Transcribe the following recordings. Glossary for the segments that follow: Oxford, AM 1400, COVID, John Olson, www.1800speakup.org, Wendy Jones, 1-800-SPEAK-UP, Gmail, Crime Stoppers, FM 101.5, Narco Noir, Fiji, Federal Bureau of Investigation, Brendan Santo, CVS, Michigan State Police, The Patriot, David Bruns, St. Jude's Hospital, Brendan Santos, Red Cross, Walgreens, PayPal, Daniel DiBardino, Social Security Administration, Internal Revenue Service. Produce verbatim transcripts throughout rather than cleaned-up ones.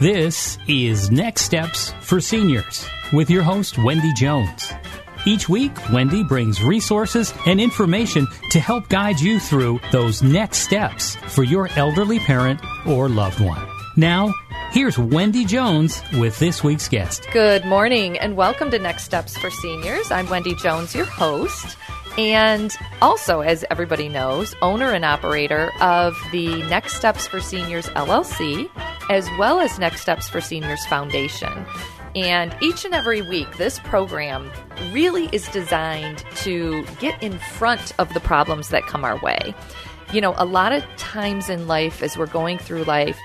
This is Next Steps for Seniors with your host, Wendy Jones. Each week, Wendy brings resources and information to help guide you through those next steps for your elderly parent or loved one. Now, here's Wendy Jones with this week's guest. Good morning and welcome to Next Steps for Seniors. I'm Wendy Jones, your host. And also, as everybody knows, owner and operator of the Next Steps for Seniors L L C, as well as Next Steps for Seniors Foundation. And each and every week, this program really is designed to get in front of the problems that come our way. You know, a lot of times in life, as we're going through life,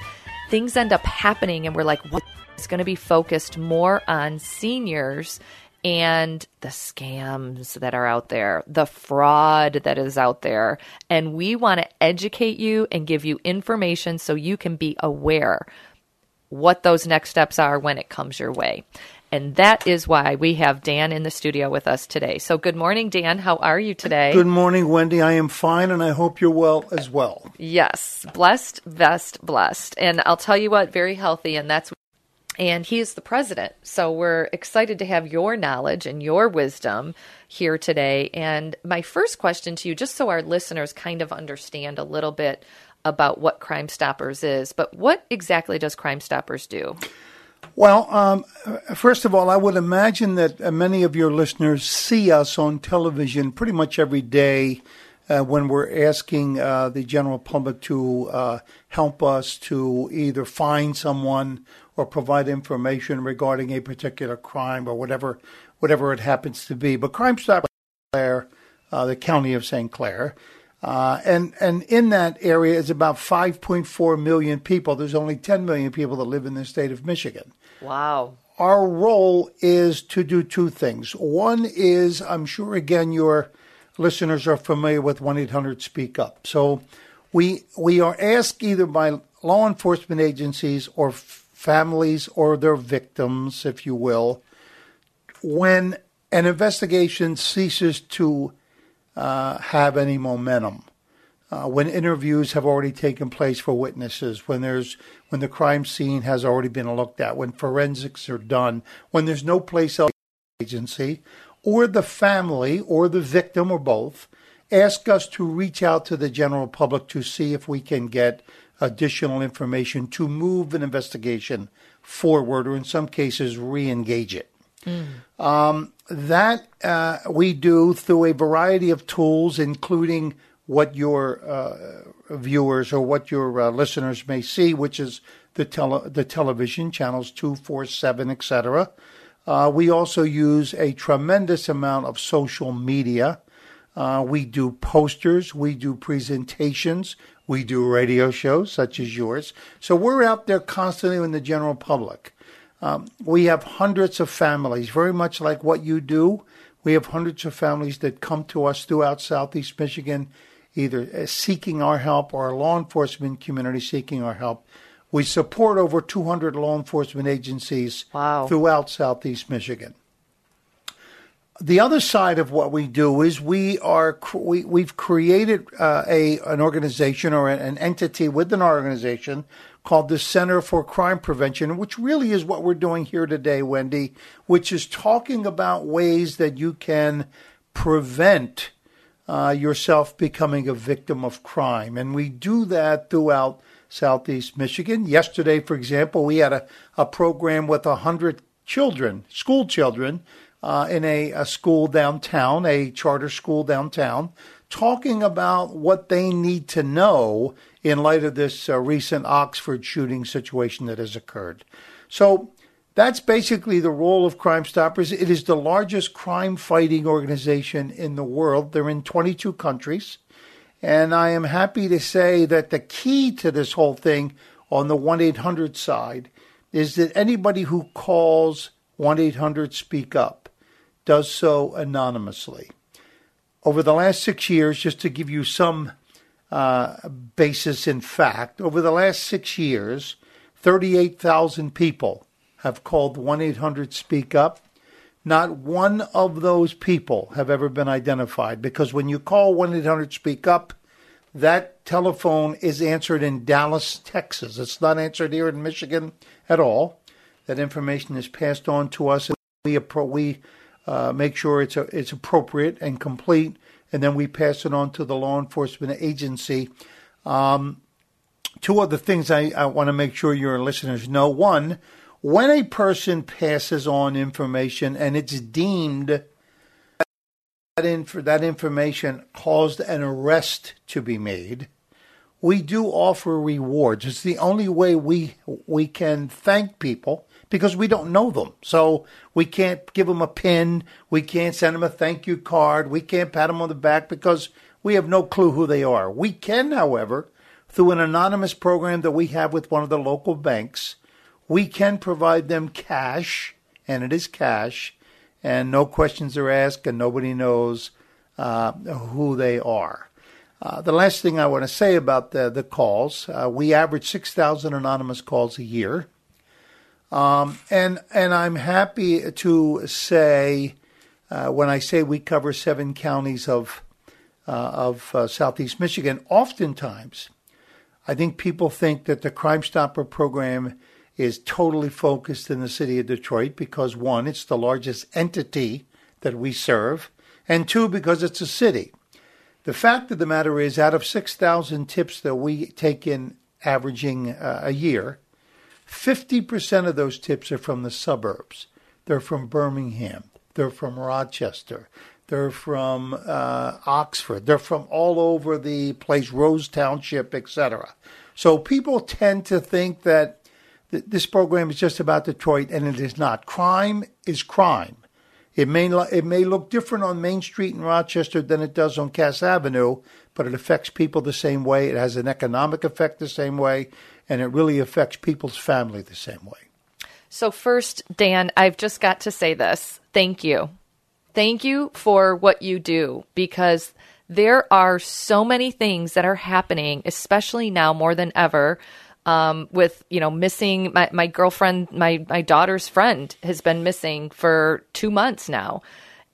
things end up happening and we're like, what? It's going to be focused more on seniors and the scams that are out there, the fraud that is out there. And we want to educate you and give you information so you can be aware what those next steps are when it comes your way. And that is why we have Dan in the studio with us today. So good morning, Dan. How are you today? Good morning, Wendy. I am fine, and I hope you're well as well. Yes. Blessed, best, blessed. And I'll tell you what, very healthy, and that's And he is the president. So we're excited to have your knowledge and your wisdom here today. And my first question to you, just so our listeners kind of understand a little bit about what Crime Stoppers is, but what exactly does Crime Stoppers do? Well, um, first of all, I would imagine that many of your listeners see us on television pretty much every day uh, when we're asking uh, the general public to uh, help us to either find someone or provide information regarding a particular crime or whatever whatever it happens to be. But Crime Stoppers is in uh, the county of Saint Clair. Uh, and, and in that area is about five point four million people. There's only ten million people that live in the state of Michigan. Wow. Our role is to do two things. One is, I'm sure, again, your listeners are familiar with one eight hundred speak up. So we we are asked either by law enforcement agencies or families or their victims, if you will, when an investigation ceases to uh, have any momentum, uh, when interviews have already taken place for witnesses, when there's when the crime scene has already been looked at, when forensics are done, when there's no place else agency, or the family or the victim or both, ask us to reach out to the general public to see if we can get additional information to move an investigation forward, or in some cases, re-engage it. Mm. Um, that uh, we do through a variety of tools, including what your uh, viewers or what your uh, listeners may see, which is the tele- the television channels two, four, seven, et cetera. Uh, we also use a tremendous amount of social media. Uh, we do posters, we do presentations, we do radio shows such as yours. So we're out there constantly in the general public. Um, we have hundreds of families, very much like what you do. We have hundreds of families that come to us throughout Southeast Michigan, either seeking our help or our law enforcement community seeking our help, We support over two hundred law enforcement agencies wow. throughout Southeast Michigan. The other side of what we do is we are we, we've created uh, a an organization or an entity within our organization called the Center for Crime Prevention, which really is what we're doing here today, Wendy, which is talking about ways that you can prevent uh, yourself becoming a victim of crime. And we do that throughout Southeast Michigan. Yesterday, for example, we had a, a program with one hundred children, school children, Uh, in a, a school downtown, a charter school downtown, talking about what they need to know in light of this uh, recent Oxford shooting situation that has occurred. So that's basically the role of Crime Stoppers. It is the largest crime-fighting organization in the world. They're in twenty-two countries. And I am happy to say that the key to this whole thing on the one eight hundred side is that anybody who calls one eight hundred speak up does so anonymously. Over the last six years, just to give you some uh, basis in fact, over the last six years, thirty-eight thousand people have called one eight hundred speak up. Not one of those people have ever been identified, because when you call one eight hundred speak up, that telephone is answered in Dallas, Texas. It's not answered here in Michigan at all. That information is passed on to us. We we Uh, make sure it's a, it's appropriate and complete, and then we pass it on to the law enforcement agency. Um, two other things I, I want to make sure your listeners know. One, when a person passes on information and it's deemed that, in, for that information caused an arrest to be made, we do offer rewards. It's the only way we we can thank people, because we don't know them. So we can't give them a pin. We can't send them a thank you card. We can't pat them on the back because we have no clue who they are. We can, however, through an anonymous program that we have with one of the local banks, we can provide them cash, and it is cash, and no questions are asked, and nobody knows uh, who they are. Uh, the last thing I want to say about the, the calls, uh, we average six thousand anonymous calls a year. Um, and and I'm happy to say, uh, when I say we cover seven counties of uh, of uh, Southeast Michigan, oftentimes I think people think that the Crime Stopper program is totally focused in the city of Detroit because, one, it's the largest entity that we serve, and two, because it's a city. The fact of the matter is, out of six thousand tips that we take in averaging uh, a year, fifty percent of those tips are from the suburbs. They're from Birmingham. They're from Rochester. They're from uh, Oxford. They're from all over the place, Rose Township, et cetera. So people tend to think that th- this program is just about Detroit, and it is not. Crime is crime. It may, lo- it may look different on Main Street in Rochester than it does on Cass Avenue, but it affects people the same way. It has an economic effect the same way. And it really affects people's family the same way. So first, Dan, I've just got to say this. Thank you. Thank you for what you do, because there are so many things that are happening, especially now more than ever, um, with, you know, missing. My, my girlfriend, my, my daughter's friend has been missing for two months now.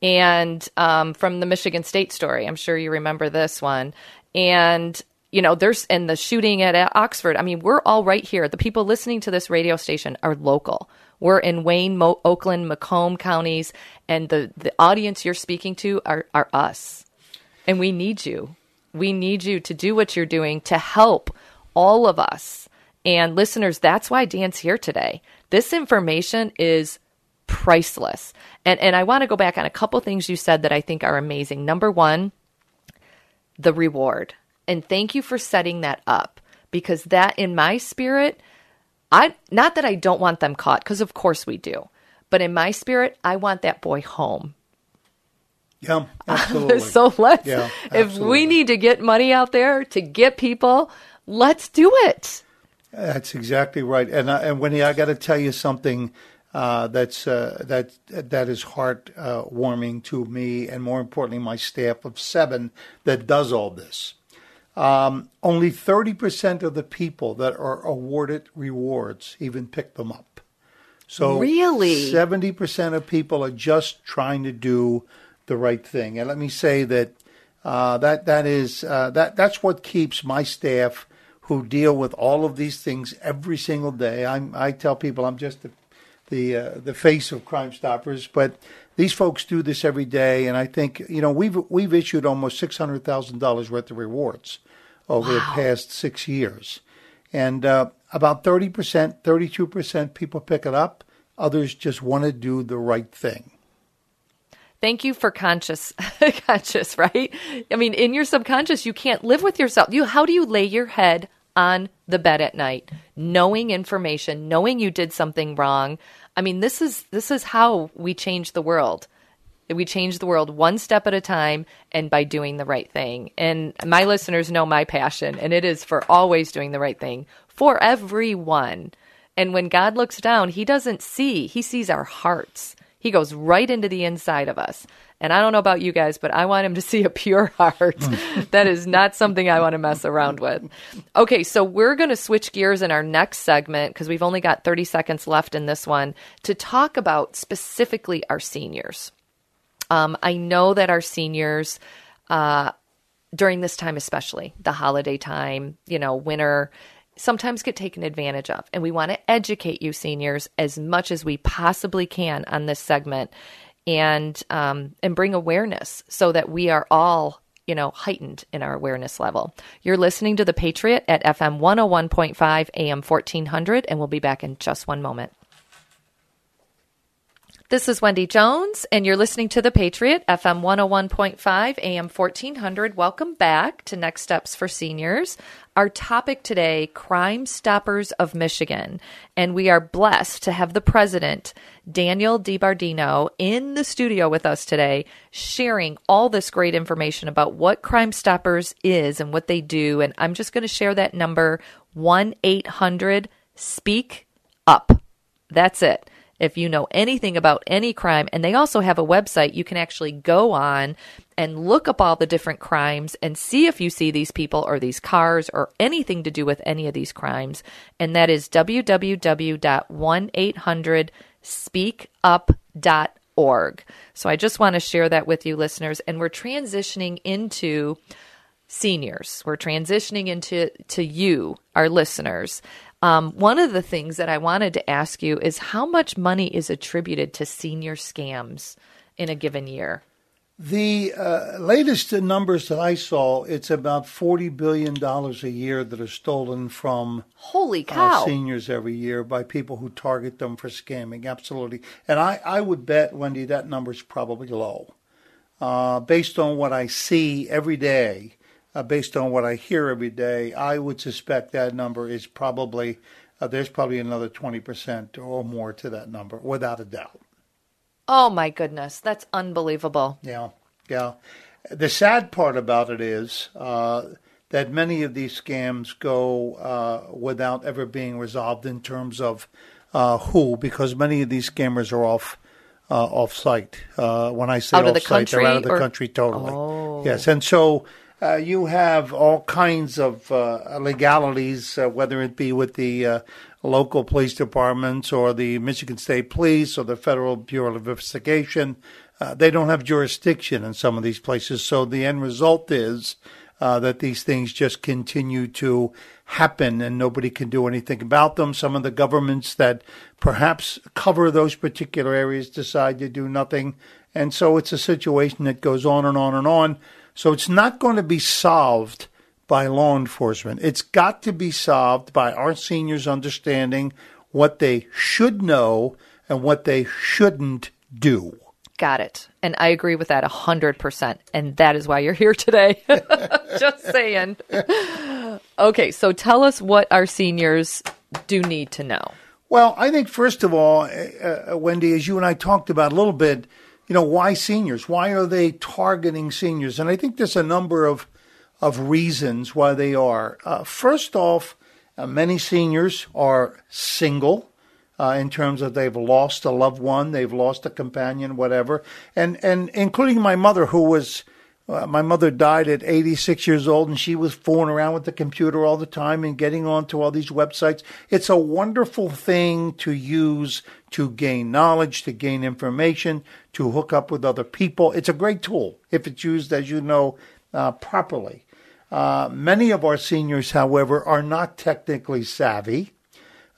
And um, from the Michigan State story, I'm sure you remember this one. And you know, there's, and the shooting at, at Oxford. I mean, we're all right here. The people listening to this radio station are local. We're in Wayne, Mo- Oakland, Macomb counties, and the, the audience you're speaking to are, are us. And we need you. We need you to do what you're doing to help all of us. And listeners, that's why Dan's here today. This information is priceless. And and I want to go back on a couple things you said that I think are amazing. Number one, the reward. And thank you for setting that up, because that, in my spirit, I not that I don't want them caught, because of course we do, but in my spirit, I want that boy home. Yeah, absolutely. So let's, yeah, absolutely. If we need to get money out there to get people, let's do it. That's exactly right. And I, and Wendy, I got to tell you something uh, that's uh, that that is heart uh, warming to me, and more importantly, my staff of seven that does all this. Um, only thirty percent of the people that are awarded rewards even pick them up. So really? seventy percent of people are just trying to do the right thing. And let me say that uh, that that is uh, that that's what keeps my staff who deal with all of these things every single day. I'm, I tell people I'm just the the, uh, the face of Crime Stoppers, but these folks do this every day, and I think you know we've we've issued almost six hundred thousand dollars worth of rewards over wow. the past six years, and uh, about thirty percent, thirty-two percent people pick it up. Others just want to do the right thing. Thank you for conscious, conscious, right? I mean, in your subconscious, you can't live with yourself. You, how do you lay your head on the bed at night, knowing information, knowing you did something wrong? I mean, this is this is how we change the world. We change the world one step at a time, and by doing the right thing. And my listeners know my passion, and it is for always doing the right thing for everyone. And when God looks down, He doesn't see; He sees our hearts. He goes right into the inside of us. And I don't know about you guys, but I want Him to see a pure heart. That is not something I want to mess around with. Okay, so we're going to switch gears in our next segment, because we've only got thirty seconds left in this one, to talk about specifically our seniors. Um, I know that our seniors, uh, during this time especially, the holiday time, you know, winter, sometimes get taken advantage of. And we want to educate you seniors as much as we possibly can on this segment, and um, and bring awareness so that we are all, you know, heightened in our awareness level. You're listening to The Patriot at F M one oh one point five, A M fourteen hundred, and we'll be back in just one moment. This is Wendy Jones, and you're listening to The Patriot, F M one oh one point five, A M fourteen hundred. Welcome back to Next Steps for Seniors. Our topic today, Crime Stoppers of Michigan. And we are blessed to have the president, Daniel DiBardino, in the studio with us today, sharing all this great information about what Crime Stoppers is and what they do. And I'm just going to share that number, one eight hundred speak up. That's it. If you know anything about any crime, and they also have a website, you can actually go on and look up all the different crimes and see if you see these people or these cars or anything to do with any of these crimes. And that is w w w dot one eight hundred speak up dot org. So I just want to share that with you listeners. And we're transitioning into seniors. We're transitioning into to you, our listeners. Um, one of the things that I wanted to ask you is how much money is attributed to senior scams in a given year? The uh, latest numbers that I saw, it's about forty billion dollars a year that are stolen from Holy cow. Uh, seniors every year by people who target them for scamming. Absolutely. And I, I would bet, Wendy, that number's probably low. Uh, based on what I see every day, Uh, based on what I hear every day, I would suspect that number is probably, uh, there's probably another twenty percent or more to that number, without a doubt. Oh, my goodness. That's unbelievable. Yeah, yeah. The sad part about it is uh, that many of these scams go uh, without ever being resolved in terms of uh, who, because many of these scammers are off uh, off-site. Uh, when I say off-site, they're out of the or... country totally. Oh. Yes, and so... Uh, you have all kinds of uh, legalities, uh, whether it be with the uh, local police departments or the Michigan State Police or the Federal Bureau of Investigation. Uh, they don't have jurisdiction in some of these places. So the end result is uh, that these things just continue to happen and nobody can do anything about them. Some of the governments that perhaps cover those particular areas decide to do nothing. And so it's a situation that goes on and on and on. So it's not going to be solved by law enforcement. It's got to be solved by our seniors understanding what they should know and what they shouldn't do. Got it. And I agree with that one hundred percent. And that is why you're here today. Just saying. Okay, so tell us what our seniors do need to know. Well, I think, first of all, uh, Wendy, as you and I talked about a little bit, you know, why seniors? Why are they targeting seniors? And I think there's a number of of reasons why they are. Uh, first off, uh, many seniors are single uh, in terms of they've lost a loved one, they've lost a companion, whatever. And and including my mother, who was Uh, my mother died at eighty-six years old, and she was fooling around with the computer all the time and getting onto all these websites. It's a wonderful thing to use to gain knowledge, to gain information, to hook up with other people. It's a great tool if it's used, as you know, uh, properly. Uh, many of our seniors, however, are not technically savvy.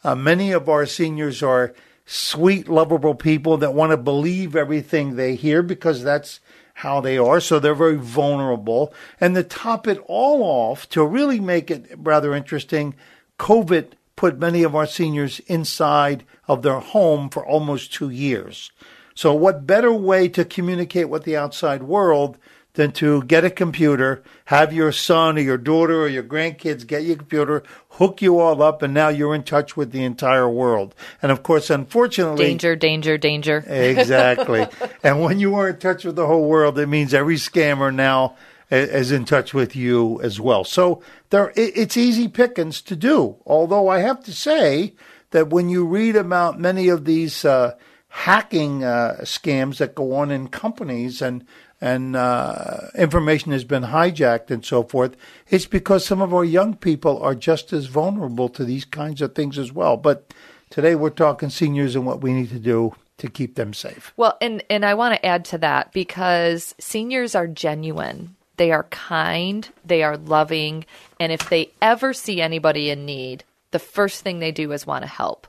Uh, many of our seniors are sweet, lovable people that want to believe everything they hear because that's how they are, so they're very vulnerable. And to top it all off, to really make it rather interesting, COVID put many of our seniors inside of their home for almost two years. So what better way to communicate with the outside world than to get a computer, have your son or your daughter or your grandkids get your computer, hook you all up, and now you're in touch with the entire world. And, of course, unfortunately... Danger, danger, danger. Exactly. And when you are in touch with the whole world, it means every scammer now is in touch with you as well. So there, it's easy pickings to do, although I have to say that when you read about many of these uh, hacking uh, scams that go on in companies and and uh, information has been hijacked and so forth, it's because some of our young people are just as vulnerable to these kinds of things as well. But today we're talking seniors and what we need to do to keep them safe. Well, and, and I want to add to that, because seniors are genuine. They are kind. They are loving. And if they ever see anybody in need, the first thing they do is want to help.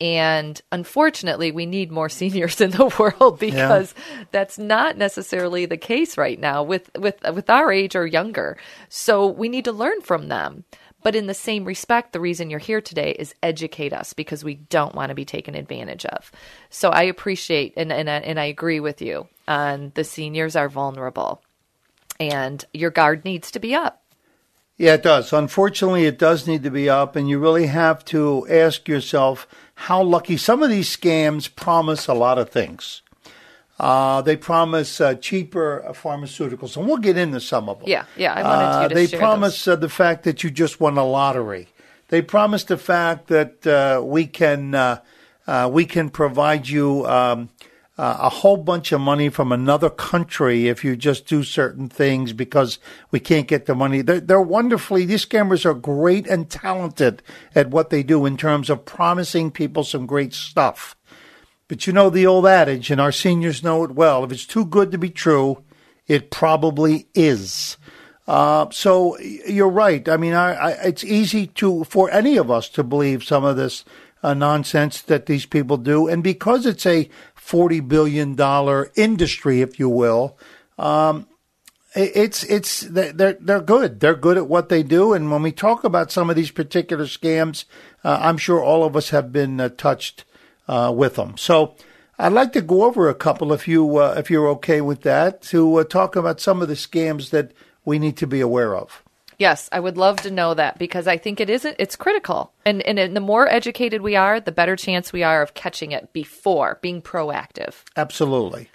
And unfortunately, we need more seniors in the world, because yeah. that's not necessarily the case right now with, with, with our age or younger. So we need to learn from them. But in the same respect, the reason you're here today is educate us, because we don't want to be taken advantage of. So I appreciate and, and, and I agree with you on the seniors are vulnerable, and your guard needs to be up. Yeah, it does. Unfortunately, it does need to be up, and you really have to ask yourself how lucky. Some of these scams promise a lot of things. Uh, they promise uh, cheaper pharmaceuticals, and we'll get into some of them. Yeah, yeah, I wanted you to uh, they share promise uh, the fact that you just won a lottery. They promise the fact that uh, we can uh, uh, we can provide you um, Uh, a whole bunch of money from another country if you just do certain things, because we can't get the money. They're, they're wonderfully, these scammers are great and talented at what they do in terms of promising people some great stuff. But you know the old adage, and our seniors know it well, if it's too good to be true, it probably is. Uh, so you're right. I mean, I, I, it's easy to for any of us to believe some of this Uh, nonsense that these people do. And because it's a forty billion dollars industry, if you will, um, it, it's it's they're they're good. They're good at what they do. And when we talk about some of these particular scams, uh, I'm sure all of us have been uh, touched uh, with them. So I'd like to go over a couple, if you uh, if you're okay with that, to uh, talk about some of the scams that we need to be aware of. Yes, I would love to know that, because I think it isn't, it's critical. And, and and the more educated we are, the better chance we are of catching it before, being proactive. Absolutely.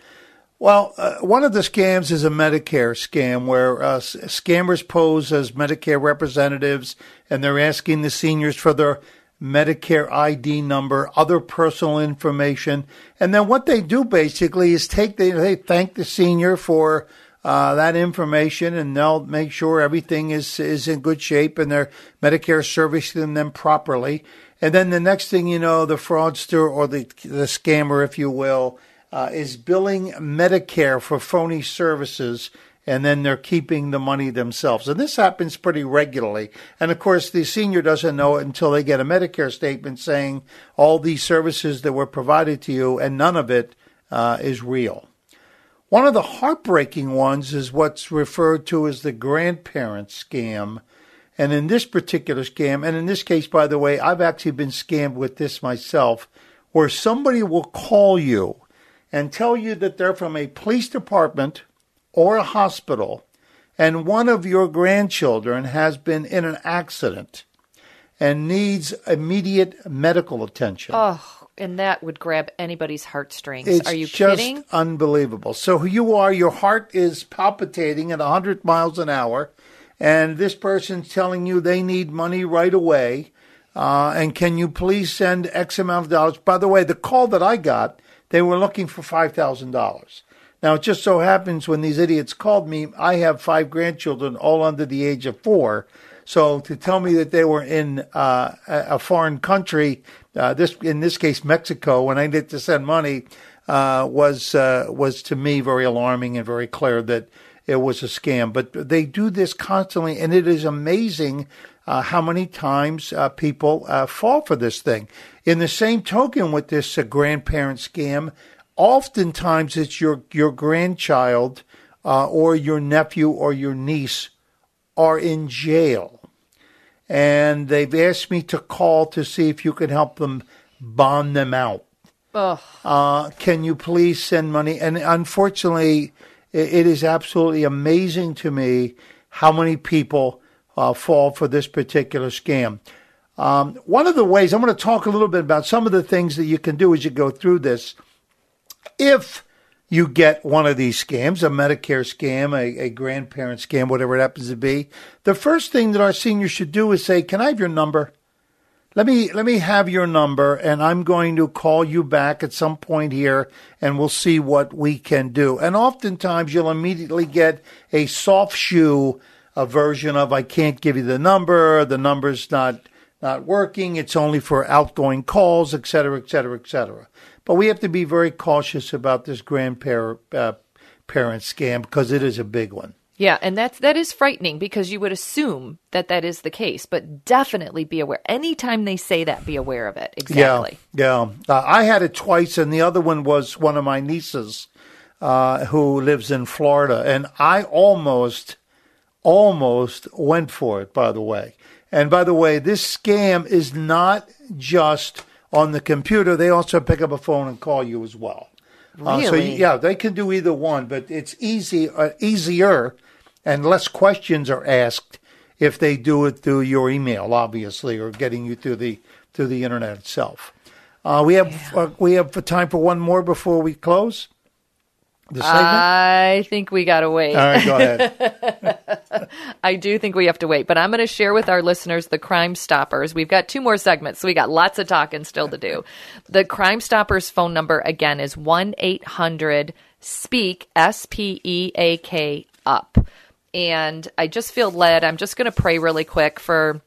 Well, uh, one of the scams is a Medicare scam where uh, scammers pose as Medicare representatives, and they're asking the seniors for their Medicare I D number, other personal information. And then what they do basically is take the, they thank the senior for Uh, that information, and they'll make sure everything is, is in good shape and their Medicare servicing them properly. And then the next thing you know, the fraudster or the, the scammer, if you will, uh, is billing Medicare for phony services, and then they're keeping the money themselves. And this happens pretty regularly. And of course, the senior doesn't know it until they get a Medicare statement saying all these services that were provided to you, and none of it uh, is real. One of the heartbreaking ones is what's referred to as the grandparent scam. And in this particular scam, and in this case, by the way, I've actually been scammed with this myself, where somebody will call you and tell you that they're from a police department or a hospital, and one of your grandchildren has been in an accident and needs immediate medical attention. Oh. And that would grab anybody's heartstrings. It's are you kidding? It's just unbelievable. So you are, your heart is palpitating at one hundred miles an hour, and this person's telling you they need money right away, uh, and can you please send X amount of dollars? By the way, the call that I got, they were looking for five thousand dollars. Now, it just so happens when these idiots called me, I have five grandchildren, all under the age of four. So to tell me that they were in uh, a foreign country, uh, this in this case Mexico, when I needed to send money, uh, was uh, was to me very alarming and very clear that it was a scam. But they do this constantly, and it is amazing uh, how many times uh, people uh, fall for this thing. In the same token, with this uh, grandparent scam, oftentimes it's your your grandchild uh, or your nephew or your niece are in jail. And they've asked me to call to see if you can help them bond them out. Uh, can you please send money? And unfortunately, it is absolutely amazing to me how many people uh, fall for this particular scam. Um, one of the ways, I'm going to talk a little bit about some of the things that you can do as you go through this. If you get one of these scams, a Medicare scam, a, a grandparent scam, whatever it happens to be, the first thing that our seniors should do is say, can I have your number? Let me let me have your number, and I'm going to call you back at some point here, and we'll see what we can do. And oftentimes you'll immediately get a soft shoe, a version of, I can't give you the number, the number's not not working, it's only for outgoing calls, et cetera, et cetera, et cetera. But we have to be very cautious about this grandparent uh, parent scam, because it is a big one. Yeah, and that's, that is frightening, because you would assume that that is the case, but definitely be aware. Anytime they say that, be aware of it. Exactly. Yeah, yeah. Uh, I had it twice, and the other one was one of my nieces uh, who lives in Florida, and I almost, almost went for it, by the way. And by the way, this scam is not just on the computer. They also pick up a phone and call you as well. Really? Uh, so yeah, they can do either one, but it's easy, uh, easier, and less questions are asked if they do it through your email, obviously, or getting you through the through the internet itself. Uh, we have yeah. uh, we have time for one more before we close the segment? I think we got to wait. All right, go ahead. I do think we have to wait, but I'm going to share with our listeners the Crime Stoppers. We've got two more segments, so we got lots of talking still to do. The Crime Stoppers phone number, again, is one eight hundred speak, S P E A K, up. And I just feel led. I'm just going to pray really quick for,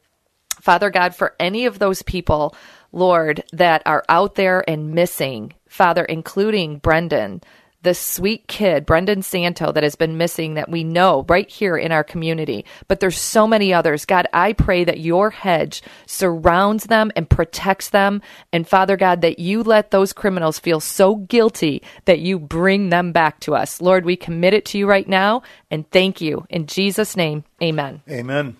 Father God, for any of those people, Lord, that are out there and missing, Father, including Brendan, the sweet kid, Brendan Santo, that has been missing, that we know right here in our community. But there's so many others. God, I pray that your hedge surrounds them and protects them. And Father God, that you let those criminals feel so guilty that you bring them back to us. Lord, we commit it to you right now. And thank you. In Jesus' name, amen. Amen.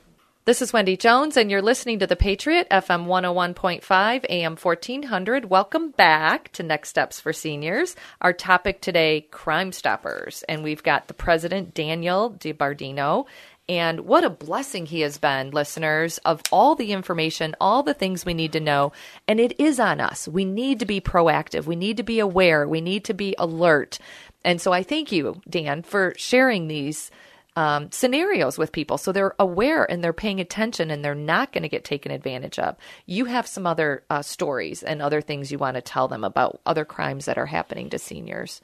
This is Wendy Jones, and you're listening to The Patriot, F M one oh one point five, A M fourteen hundred. Welcome back to Next Steps for Seniors. Our topic today, Crime Stoppers. And we've got the president, Daniel DiBardino. And what a blessing he has been, listeners, of all the information, all the things we need to know. And it is on us. We need to be proactive. We need to be aware. We need to be alert. And so I thank you, Dan, for sharing these Um, scenarios with people, so they're aware and they're paying attention and they're not going to get taken advantage of. You have some other uh, stories and other things you want to tell them about other crimes that are happening to seniors.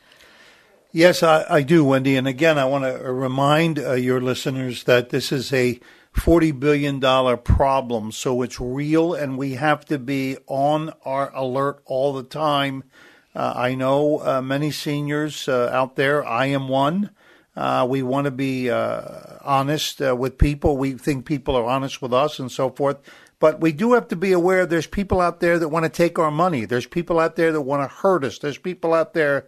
Yes, I, I do, Wendy. And again, I want to remind uh, your listeners that this is a forty billion dollars problem, so it's real, and we have to be on our alert all the time. Uh, I know uh, many seniors uh, out there, I am one. Uh, we want to be uh, honest uh, with people. We think people are honest with us and so forth. But we do have to be aware there's people out there that want to take our money. There's people out there that want to hurt us. There's people out there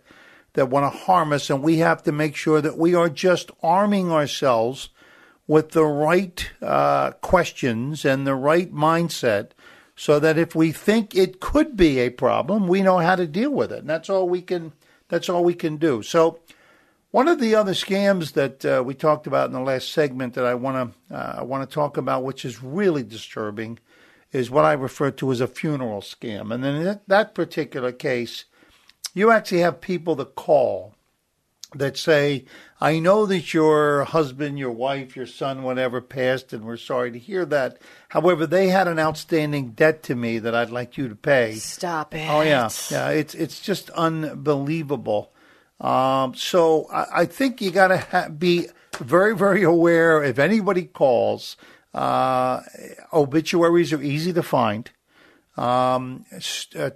that want to harm us. And we have to make sure that we are just arming ourselves with the right uh, questions and the right mindset, so that if we think it could be a problem, we know how to deal with it. And that's all we can, that's all we can do. So one of the other scams that uh, we talked about in the last segment that I want to uh, I want to talk about, which is really disturbing, is what I refer to as a funeral scam. And in that particular case, you actually have people that call that say, I know that your husband, your wife, your son, whatever, passed, and we're sorry to hear that. However, they had an outstanding debt to me that I'd like you to pay. Stop it. Oh, yeah. Yeah, it's, it's just unbelievable. Um, so I, I think you got to ha- be very, very aware if anybody calls. Uh, obituaries are easy to find. Um, uh,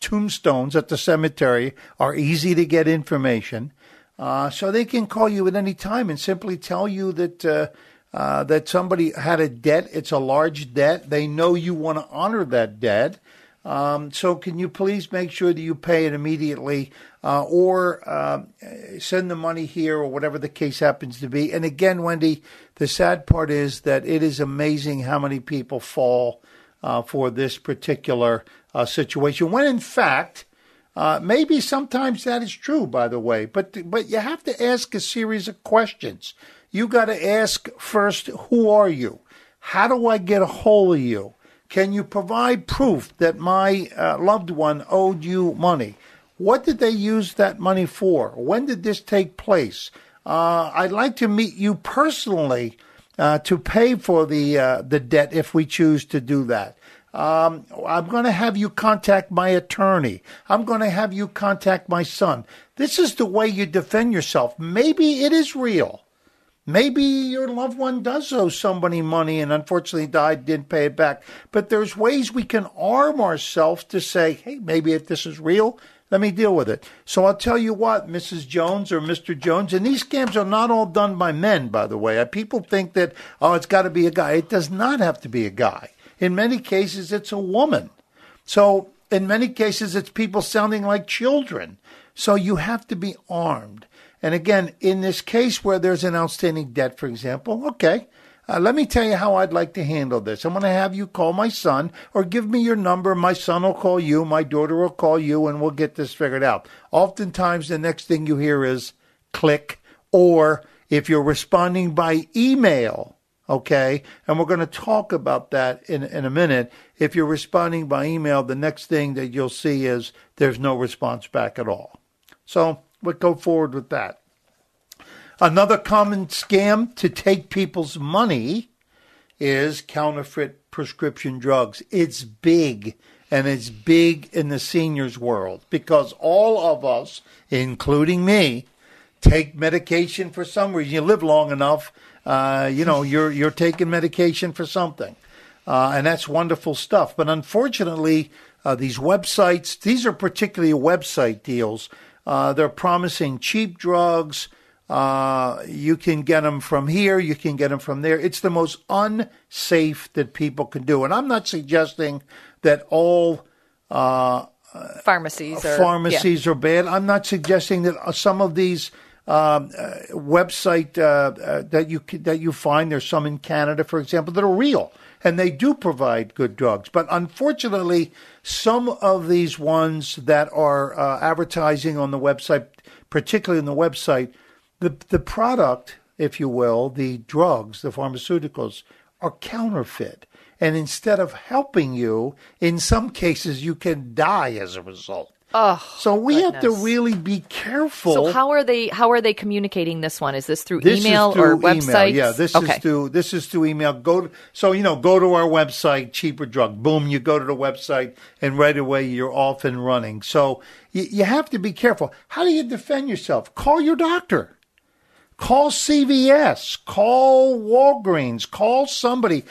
tombstones at the cemetery are easy to get information. Uh, so they can call you at any time and simply tell you that uh, uh, that somebody had a debt. It's a large debt. They know you want to honor that debt. Um, so can you please make sure that you pay it immediately uh, or uh, send the money here or whatever the case happens to be. And again, Wendy, the sad part is that it is amazing how many people fall uh, for this particular uh, situation when, in fact, Uh, maybe sometimes that is true, by the way, but but you have to ask a series of questions. You got to ask first, who are you? How do I get a hold of you? Can you provide proof that my uh, loved one owed you money? What did they use that money for? When did this take place? Uh, I'd like to meet you personally uh, to pay for the uh, the debt if we choose to do that. Um, I'm going to have you contact my attorney. I'm going to have you contact my son. This is the way you defend yourself. Maybe it is real. Maybe your loved one does owe somebody money and unfortunately died, didn't pay it back. But there's ways we can arm ourselves to say, hey, maybe if this is real, let me deal with it. So I'll tell you what, Missus Jones or Mister Jones, and these scams are not all done by men, by the way. People think that, oh, it's got to be a guy. It does not have to be a guy. In many cases, it's a woman. So in many cases, it's people sounding like children. So you have to be armed. And again, in this case where there's an outstanding debt, for example, okay, uh, let me tell you how I'd like to handle this. I'm going to have you call my son or give me your number. My son will call you. My daughter will call you, and we'll get this figured out. Oftentimes, the next thing you hear is click, or if you're responding by email, okay, and we're going to talk about that in in a minute. If you're responding by email, the next thing that you'll see is there's no response back at all. So we'll go forward with that. Another common scam to take people's money is counterfeit prescription drugs. It's big, and it's big in the seniors world because all of us, including me, take medication for some reason. You live long enough, Uh, you know, you're you're taking medication for something, uh, and that's wonderful stuff. But unfortunately, uh, these websites, these are particularly website deals. Uh, they're promising cheap drugs. Uh, you can get them from here. You can get them from there. It's the most unsafe that people can do. And I'm not suggesting that all uh, pharmacies are, pharmacies yeah. are bad. I'm not suggesting that some of these Um, uh, website uh, uh, that you that you find. There's some in Canada, for example, that are real, and they do provide good drugs. But unfortunately, some of these ones that are uh, advertising on the website, particularly in the website, the the product, if you will, the drugs, the pharmaceuticals, are counterfeit. And instead of helping you, in some cases, you can die as a result. Oh, so we goodness. have to really be careful. So how are they? How are they communicating this one? Is this through this email is through or website? Yeah, this okay. is through this is through email. Go to, so you know, go to our website, cheaper drug. Boom, you go to the website, and right away you're off and running. So you, you have to be careful. How do you defend yourself? Call your doctor. Call C V S. Call Walgreens. Call somebody.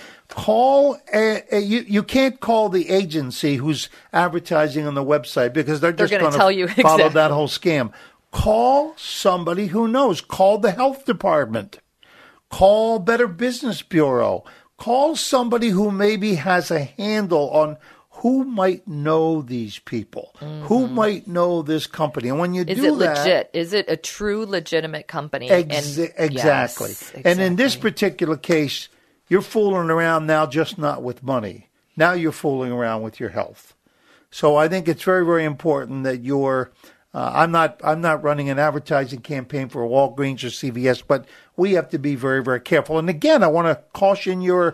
Call, a, a, you, you can't call the agency who's advertising on the website because they're just going to follow exactly. that whole scam. Call somebody who knows. Call the health department. Call Better Business Bureau. Call somebody who maybe has a handle on who might know these people, mm-hmm. who might know this company. And when you Is do it that... Is it legit? Is it a true, legitimate company? Ex- and, exactly. Yes, exactly. And in this particular case, you're fooling around now, just not with money. Now you're fooling around with your health. So I think it's very, very important that you're. Uh, I'm not. I'm not running an advertising campaign for Walgreens or C V S, but we have to be very, very careful. And again, I want to caution your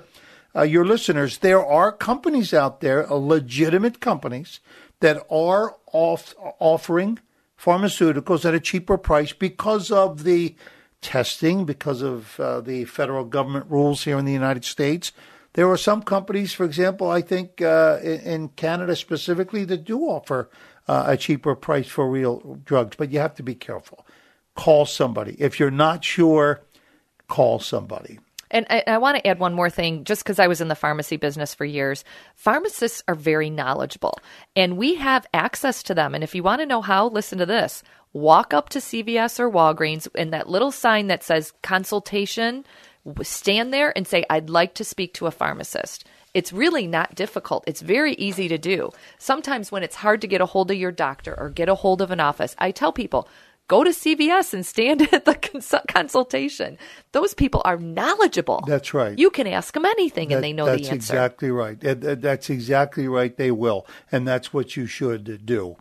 uh, your listeners. There are companies out there, uh, legitimate companies, that are off, offering pharmaceuticals at a cheaper price because of the testing, because of uh, the federal government rules here in the United States. There are some companies, for example, I think uh, in Canada specifically, that do offer uh, a cheaper price for real drugs, but you have to be careful. Call somebody. If you're not sure, call somebody. And I, I want to add one more thing, just because I was in the pharmacy business for years. Pharmacists are very knowledgeable, and we have access to them. And if you want to know how, listen to this. Walk up to C V S or Walgreens, and that little sign that says consultation, stand there and say, I'd like to speak to a pharmacist. It's really not difficult. It's very easy to do. Sometimes when it's hard to get a hold of your doctor or get a hold of an office, I tell people, go to C V S and stand at the cons- consultation. Those people are knowledgeable. That's right. You can ask them anything that, and they know the answer. That's exactly right. That's exactly right. They will. And that's what you should do.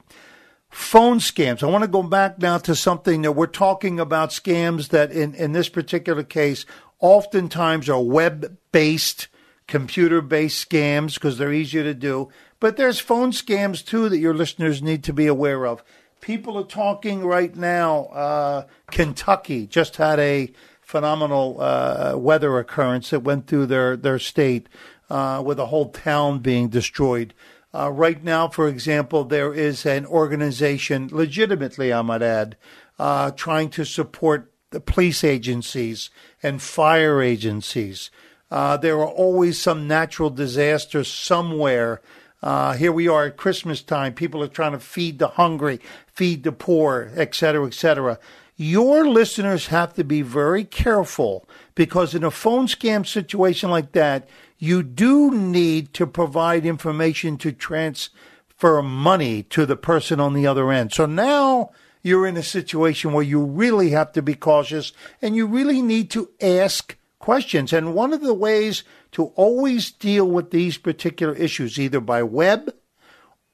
Phone scams. I want to go back now to something that we're talking about, scams that in, in this particular case oftentimes are web-based, computer-based scams because they're easier to do. But there's phone scams, too, that your listeners need to be aware of. People are talking right now. Uh, Kentucky just had a phenomenal uh, weather occurrence that went through their, their state uh, with a whole town being destroyed. Uh, right now, for example, there is an organization, legitimately, I might add, uh, trying to support the police agencies and fire agencies. Uh, there are always some natural disasters somewhere. Uh, here we are at Christmas time. People are trying to feed the hungry, feed the poor, et cetera, et cetera. Your listeners have to be very careful because in a phone scam situation like that, you do need to provide information to transfer money to the person on the other end. So now you're in a situation where you really have to be cautious and you really need to ask questions. And one of the ways to always deal with these particular issues, either by web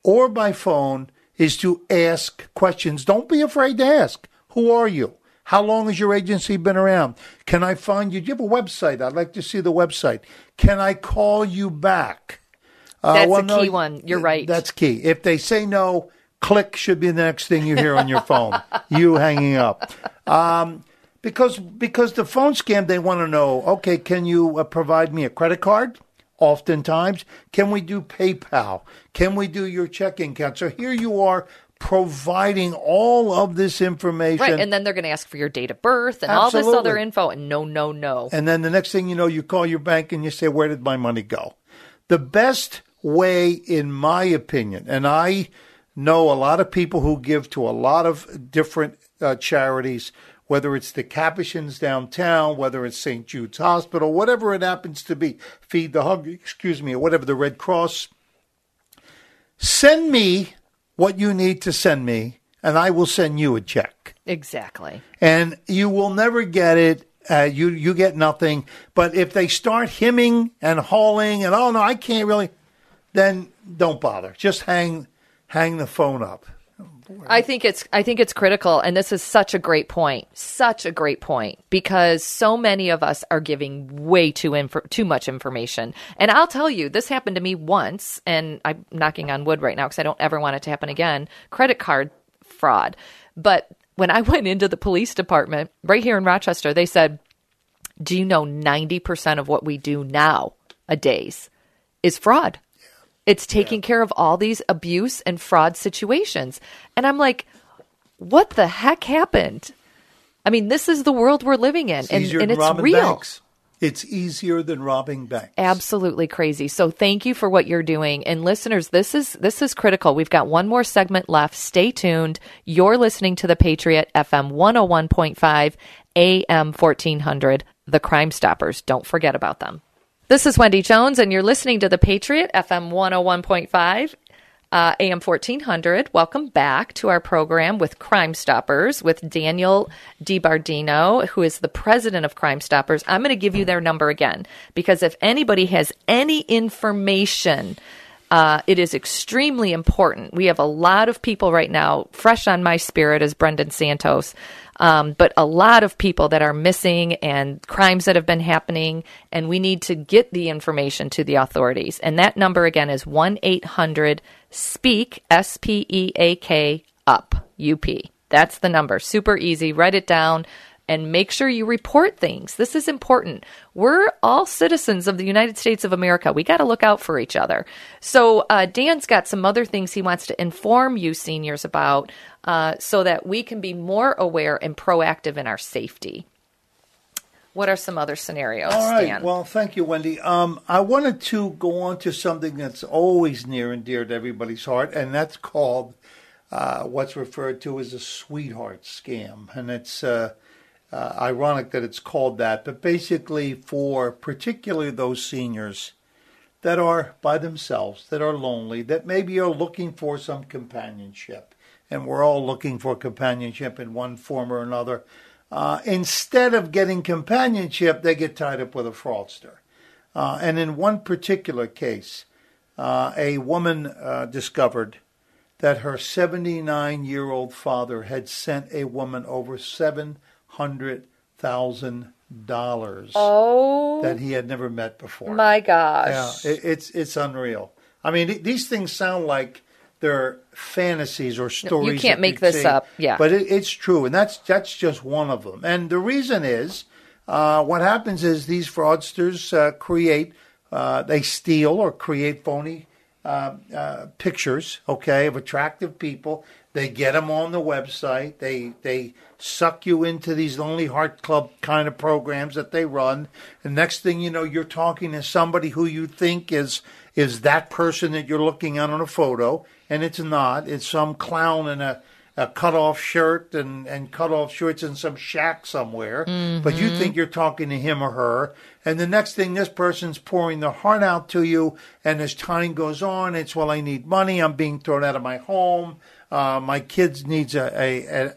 or by phone, is to ask questions. Don't be afraid to ask. Who are you? How long has your agency been around? Can I find you? Do you have a website? I'd like to see the website. Can I call you back? Uh, that's well, a no, key one. You're th- right. That's key. If they say no, click should be the next thing you hear on your phone. You hanging up. Um, because because the phone scam, they want to know, okay, can you uh, provide me a credit card? Oftentimes. Can we do PayPal? Can we do your checking account? So here you are, providing all of this information. Right, and then they're going to ask for your date of birth and Absolutely. all this other info, and no, no, no. And then the next thing you know, you call your bank and you say, where did my money go? The best way, in my opinion, and I know a lot of people who give to a lot of different uh, charities, whether it's the Capuchins downtown, whether it's Saint Jude's Hospital, whatever it happens to be, Feed the Hungry, excuse me, or whatever, the Red Cross, send me what you need to send me, and I will send you a check. Exactly. And you will never get it. Uh, you you get nothing. But if they start hemming and hauling and, oh, no, I can't really, then don't bother. Just hang hang the phone up. I think it's I think it's critical, and this is such a great point, such a great point, because so many of us are giving way too inf- too much information. And I'll tell you, this happened to me once, and I'm knocking on wood right now because I don't ever want it to happen again, credit card fraud. But when I went into the police department right here in Rochester, they said, do you know ninety percent of what we do nowadays is fraud? It's taking yeah. care of all these abuse and fraud situations. And I'm like, what the heck happened? I mean, this is the world we're living in, it's and, and it's real. Banks. It's easier than robbing banks. Absolutely crazy. So thank you for what you're doing. And listeners, this is this is critical. We've got one more segment left. Stay tuned. You're listening to The Patriot, F M one oh one point five, A M fourteen hundred, The Crime Stoppers. Don't forget about them. This is Wendy Jones, and you're listening to The Patriot, F M one oh one point five, uh, A M fourteen hundred. Welcome back to our program with Crime Stoppers with Daniel DiBardino, who is the president of Crime Stoppers. I'm going to give you their number again, because if anybody has any information, uh, it is extremely important. We have a lot of people right now, fresh on my spirit is Brendan Santos, Um, but a lot of people that are missing and crimes that have been happening, and we need to get the information to the authorities. And that number, again, is one eight hundred SPEAK, S P E A K, U P, U P. That's the number. Super easy. Write it down. and make sure you report things. This is important. We're all citizens of the United States of America. We got to look out for each other. So uh, Dan's got some other things he wants to inform you seniors about uh, so that we can be more aware and proactive in our safety. What are some other scenarios, Stan? All right. Dan? Well, thank you, Wendy. Um, I wanted to go on to something that's always near and dear to everybody's heart, and that's called uh, what's referred to as a sweetheart scam. And it's uh, uh, ironic that it's called that, but basically for particularly those seniors that are by themselves, that are lonely, that maybe are looking for some companionship. And we're all looking for companionship in one form or another. Uh, instead of getting companionship, they get tied up with a fraudster. Uh, and in one particular case, uh, a woman uh, discovered that her seventy-nine-year-old father had sent a woman over seven hundred thousand dollars oh, that he had never met before. My gosh. Yeah, it, it's, it's unreal. I mean, th- these things sound like their fantasies or stories. You can't make this up, yeah. But it, it's true, and that's that's just one of them. And the reason is, uh, what happens is these fraudsters uh, create, uh, they steal or create phony uh, uh, pictures, okay, of attractive people. They get them on the website. They they suck you into these Lonely Heart Club kind of programs that they run. And next thing you know, you're talking to somebody who you think is is that person that you're looking at on a photo, and it's not. It's some clown in a, a cut-off shirt and, and cut-off shorts in some shack somewhere. Mm-hmm. But you think you're talking to him or her. And the next thing, this person's pouring their heart out to you. And as time goes on, it's, well, I need money. I'm being thrown out of my home. Uh, my kids needs a, a, a,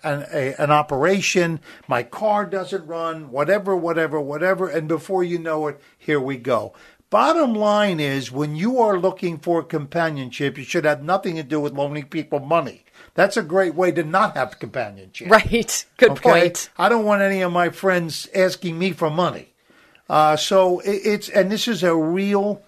a an operation. My car doesn't run. Whatever, whatever, whatever. And before you know it, here we go. Bottom line is, when you are looking for companionship, you should have nothing to do with loaning people money. That's a great way to not have companionship. Right. Good okay? point. I don't want any of my friends asking me for money. Uh, so it, it's and this is a real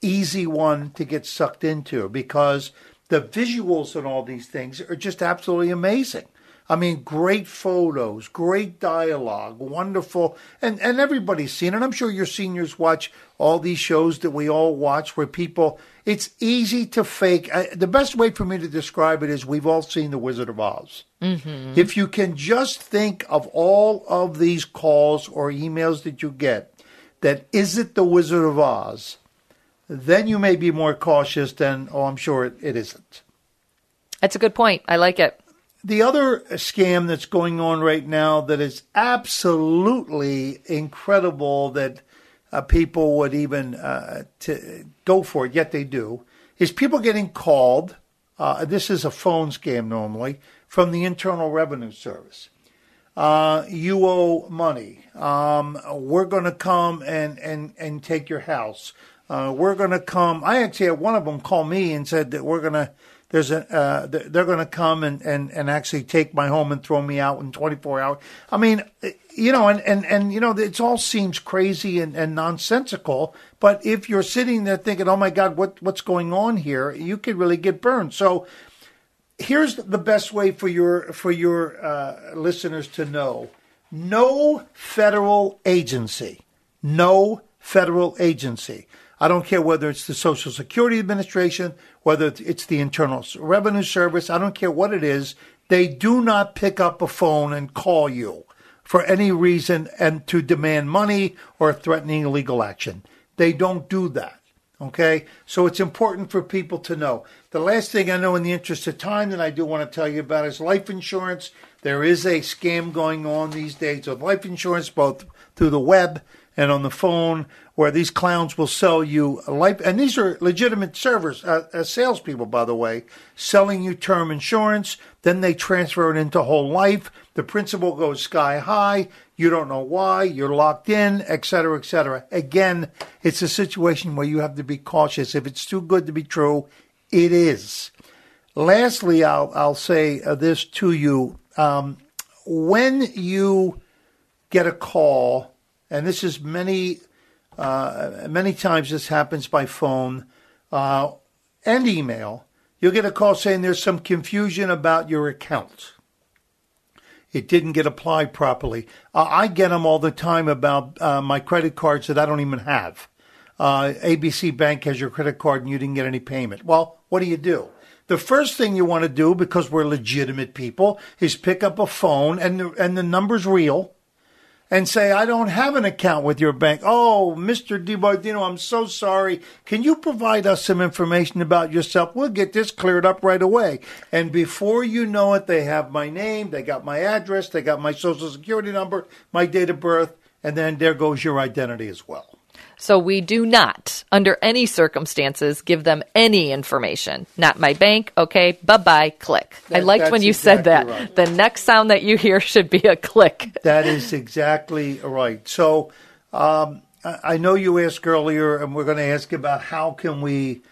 easy one to get sucked into because the visuals and all these things are just absolutely amazing. I mean, great photos, great dialogue, wonderful. And, and everybody's seen it. I'm sure your seniors watch all these shows that we all watch where people, it's easy to fake. I, the best way for me to describe it is we've all seen The Wizard of Oz. Mm-hmm. If you can just think of all of these calls or emails that you get that isn't The Wizard of Oz, then you may be more cautious than, oh, I'm sure it, it isn't. That's a good point. I like it. The other scam that's going on right now that is absolutely incredible that uh, people would even uh, to go for it, yet they do, is people getting called, uh, this is a phone scam normally, from the Internal Revenue Service. Uh, you owe money. Um, we're going to come and, and, and take your house. Uh, we're going to come. I actually had one of them call me and said that we're going to, There's a, uh, they're going to come and, and, and actually take my home and throw me out in twenty-four hours. I mean, you know, and, and, and you know, it all seems crazy and, and nonsensical. But if you're sitting there thinking, oh, my God, what what's going on here? You could really get burned. So here's the best way for your for your uh, listeners to know. No federal agency. No federal agency. I don't care whether it's the Social Security Administration, whether it's the Internal Revenue Service. I don't care what it is. They do not pick up a phone and call you for any reason and to demand money or threatening legal action. They don't do that. Okay? So it's important for people to know. The last thing I know in the interest of time that I do want to tell you about is life insurance. There is a scam going on these days with life insurance, both through the web and on the phone, where these clowns will sell you life, and these are legitimate servers, uh, salespeople, by the way, selling you term insurance. Then they transfer it into whole life. The principal goes sky high. You don't know why. You're locked in, et cetera, et cetera. Again, it's a situation where you have to be cautious. If it's too good to be true, it is. Lastly, I'll I'll say this to you: um, when you get a call. And this is many, uh, many times this happens by phone uh, and email. You'll get a call saying there's some confusion about your account. It didn't get applied properly. Uh, I get them all the time about uh, my credit cards that I don't even have. Uh, A B C Bank has your credit card and you didn't get any payment. Well, what do you do? The first thing you want to do, because we're legitimate people, is pick up a phone and the, and the number's real and say, I don't have an account with your bank. Oh, Mister DiBardino, I'm so sorry. Can you provide us some information about yourself? We'll get this cleared up right away. And before you know it, they have my name, they got my address, they got my Social Security number, my date of birth, and then there goes your identity as well. So we do not, under any circumstances, give them any information. Not my bank. Okay, bye-bye, click. That, I liked when you exactly said that. Right. The next sound that you hear should be a click. That is exactly right. So um, I know you asked earlier, and we're going to ask about how can we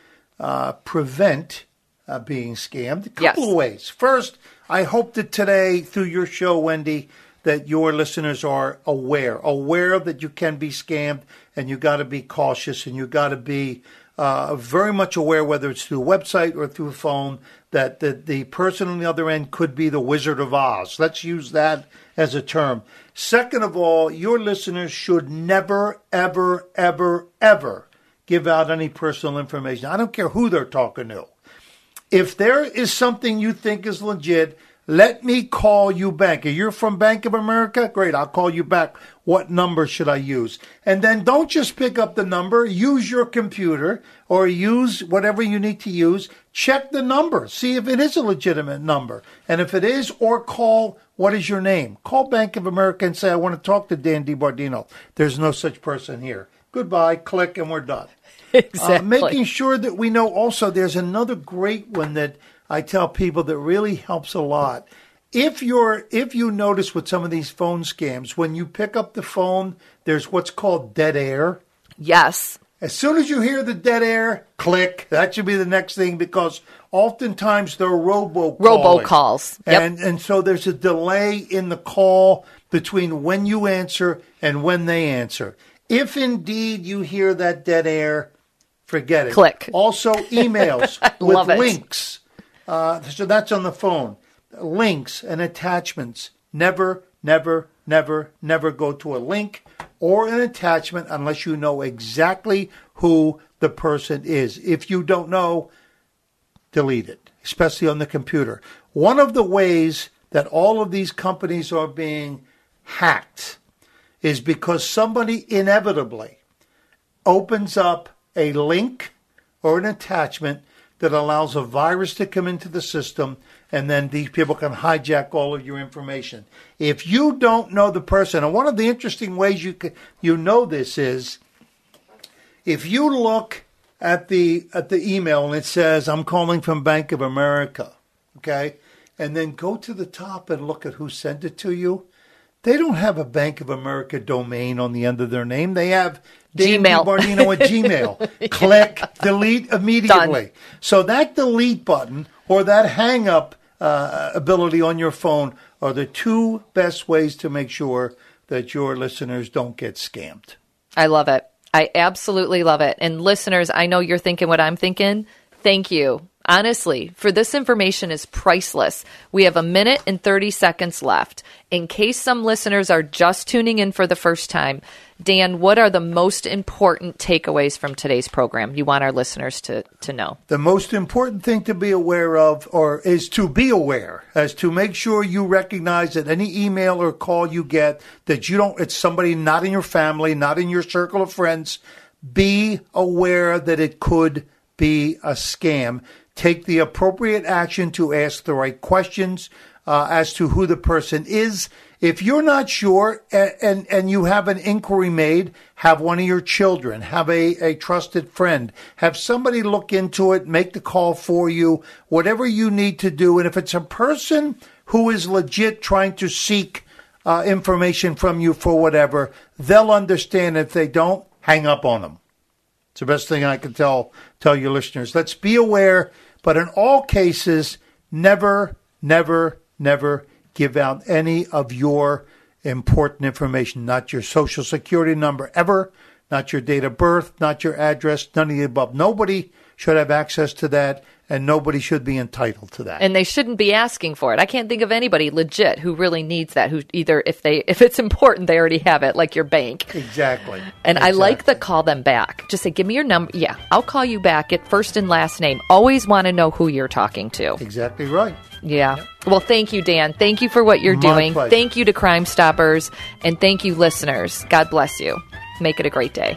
uh, prevent uh, being scammed. A couple yes. of ways. First, I hope that today, through your show, Wendy, that your listeners are aware, aware that you can be scammed, and you got to be cautious, and you got to be uh, very much aware, whether it's through a website or through a phone, that the, the person on the other end could be the Wizard of Oz. Let's use that as a term. Second of all, your listeners should never, ever, ever, ever give out any personal information. I don't care who they're talking to. If there is something you think is legit, let me call you back. You're from Bank of America? Great, I'll call you back. What number should I use? And then don't just pick up the number. Use your computer or use whatever you need to use. Check the number. See if it is a legitimate number. And if it is, or call, what is your name? Call Bank of America and say, I want to talk to Dan DiBardino. There's no such person here. Goodbye, click, and we're done. Exactly. Uh, making sure that we know also there's another great one that I tell people that really helps a lot. If you're, if you notice with some of these phone scams, when you pick up the phone, there's what's called dead air. Yes. As soon as you hear the dead air, click. That should be the next thing, because oftentimes they're robocalls. Robocalls. Yep. And, and so there's a delay in the call between when you answer and when they answer. If indeed you hear that dead air, forget it. Click. Also emails with links. Uh, so that's on the phone. Links and attachments. Never, never, never, never go to a link or an attachment unless you know exactly who the person is. If you don't know, delete it, especially on the computer. One of the ways that all of these companies are being hacked is because somebody inevitably opens up a link or an attachment that allows a virus to come into the system, and then these people can hijack all of your information. If you don't know the person, and one of the interesting ways you can, you know this is, if you look at the at the email and it says, I'm calling from Bank of America, okay? And then go to the top and look at who sent it to you. They don't have a Bank of America domain on the end of their name. They have Dan DiBardino at Gmail. Yeah. Click, delete immediately. Done. So that delete button or that hang-up uh, ability on your phone are the two best ways to make sure that your listeners don't get scammed. I love it. I absolutely love it. And listeners, I know you're thinking what I'm thinking. Thank you. Honestly, for this information is priceless. We have a minute and thirty seconds left. In case some listeners are just tuning in for the first time, Dan, what are the most important takeaways from today's program you want our listeners to, to know? The most important thing to be aware of or is to be aware as to make sure you recognize that any email or call you get that you don't, it's somebody not in your family, not in your circle of friends. Be aware that it could be a scam. Take the appropriate action to ask the right questions uh, as to who the person is. If you're not sure and, and, and you have an inquiry made, have one of your children, have a, a trusted friend, have somebody look into it, make the call for you, whatever you need to do. And if it's a person who is legit trying to seek uh, information from you for whatever, they'll understand. If they don't, hang up on them. It's the best thing I can tell tell your listeners. Let's be aware. But in all cases, never, never, never give out any of your important information, not your Social Security number ever, not your date of birth, not your address, none of the above. Nobody should have access to that. and nobody should be entitled to that. And they shouldn't be asking for it. I can't think of anybody legit who really needs that, who either if they if it's important, they already have it, like your bank. Exactly. And exactly. I like the call them back. Just say, give me your number. Yeah, I'll call you back. Get first and last name. Always want to know who you're talking to. Exactly right. Yeah. Yep. Well, thank you, Dan. Thank you for what you're My doing. Pleasure. Thank you to Crime Stoppers. And thank you, listeners. God bless you. Make it a great day.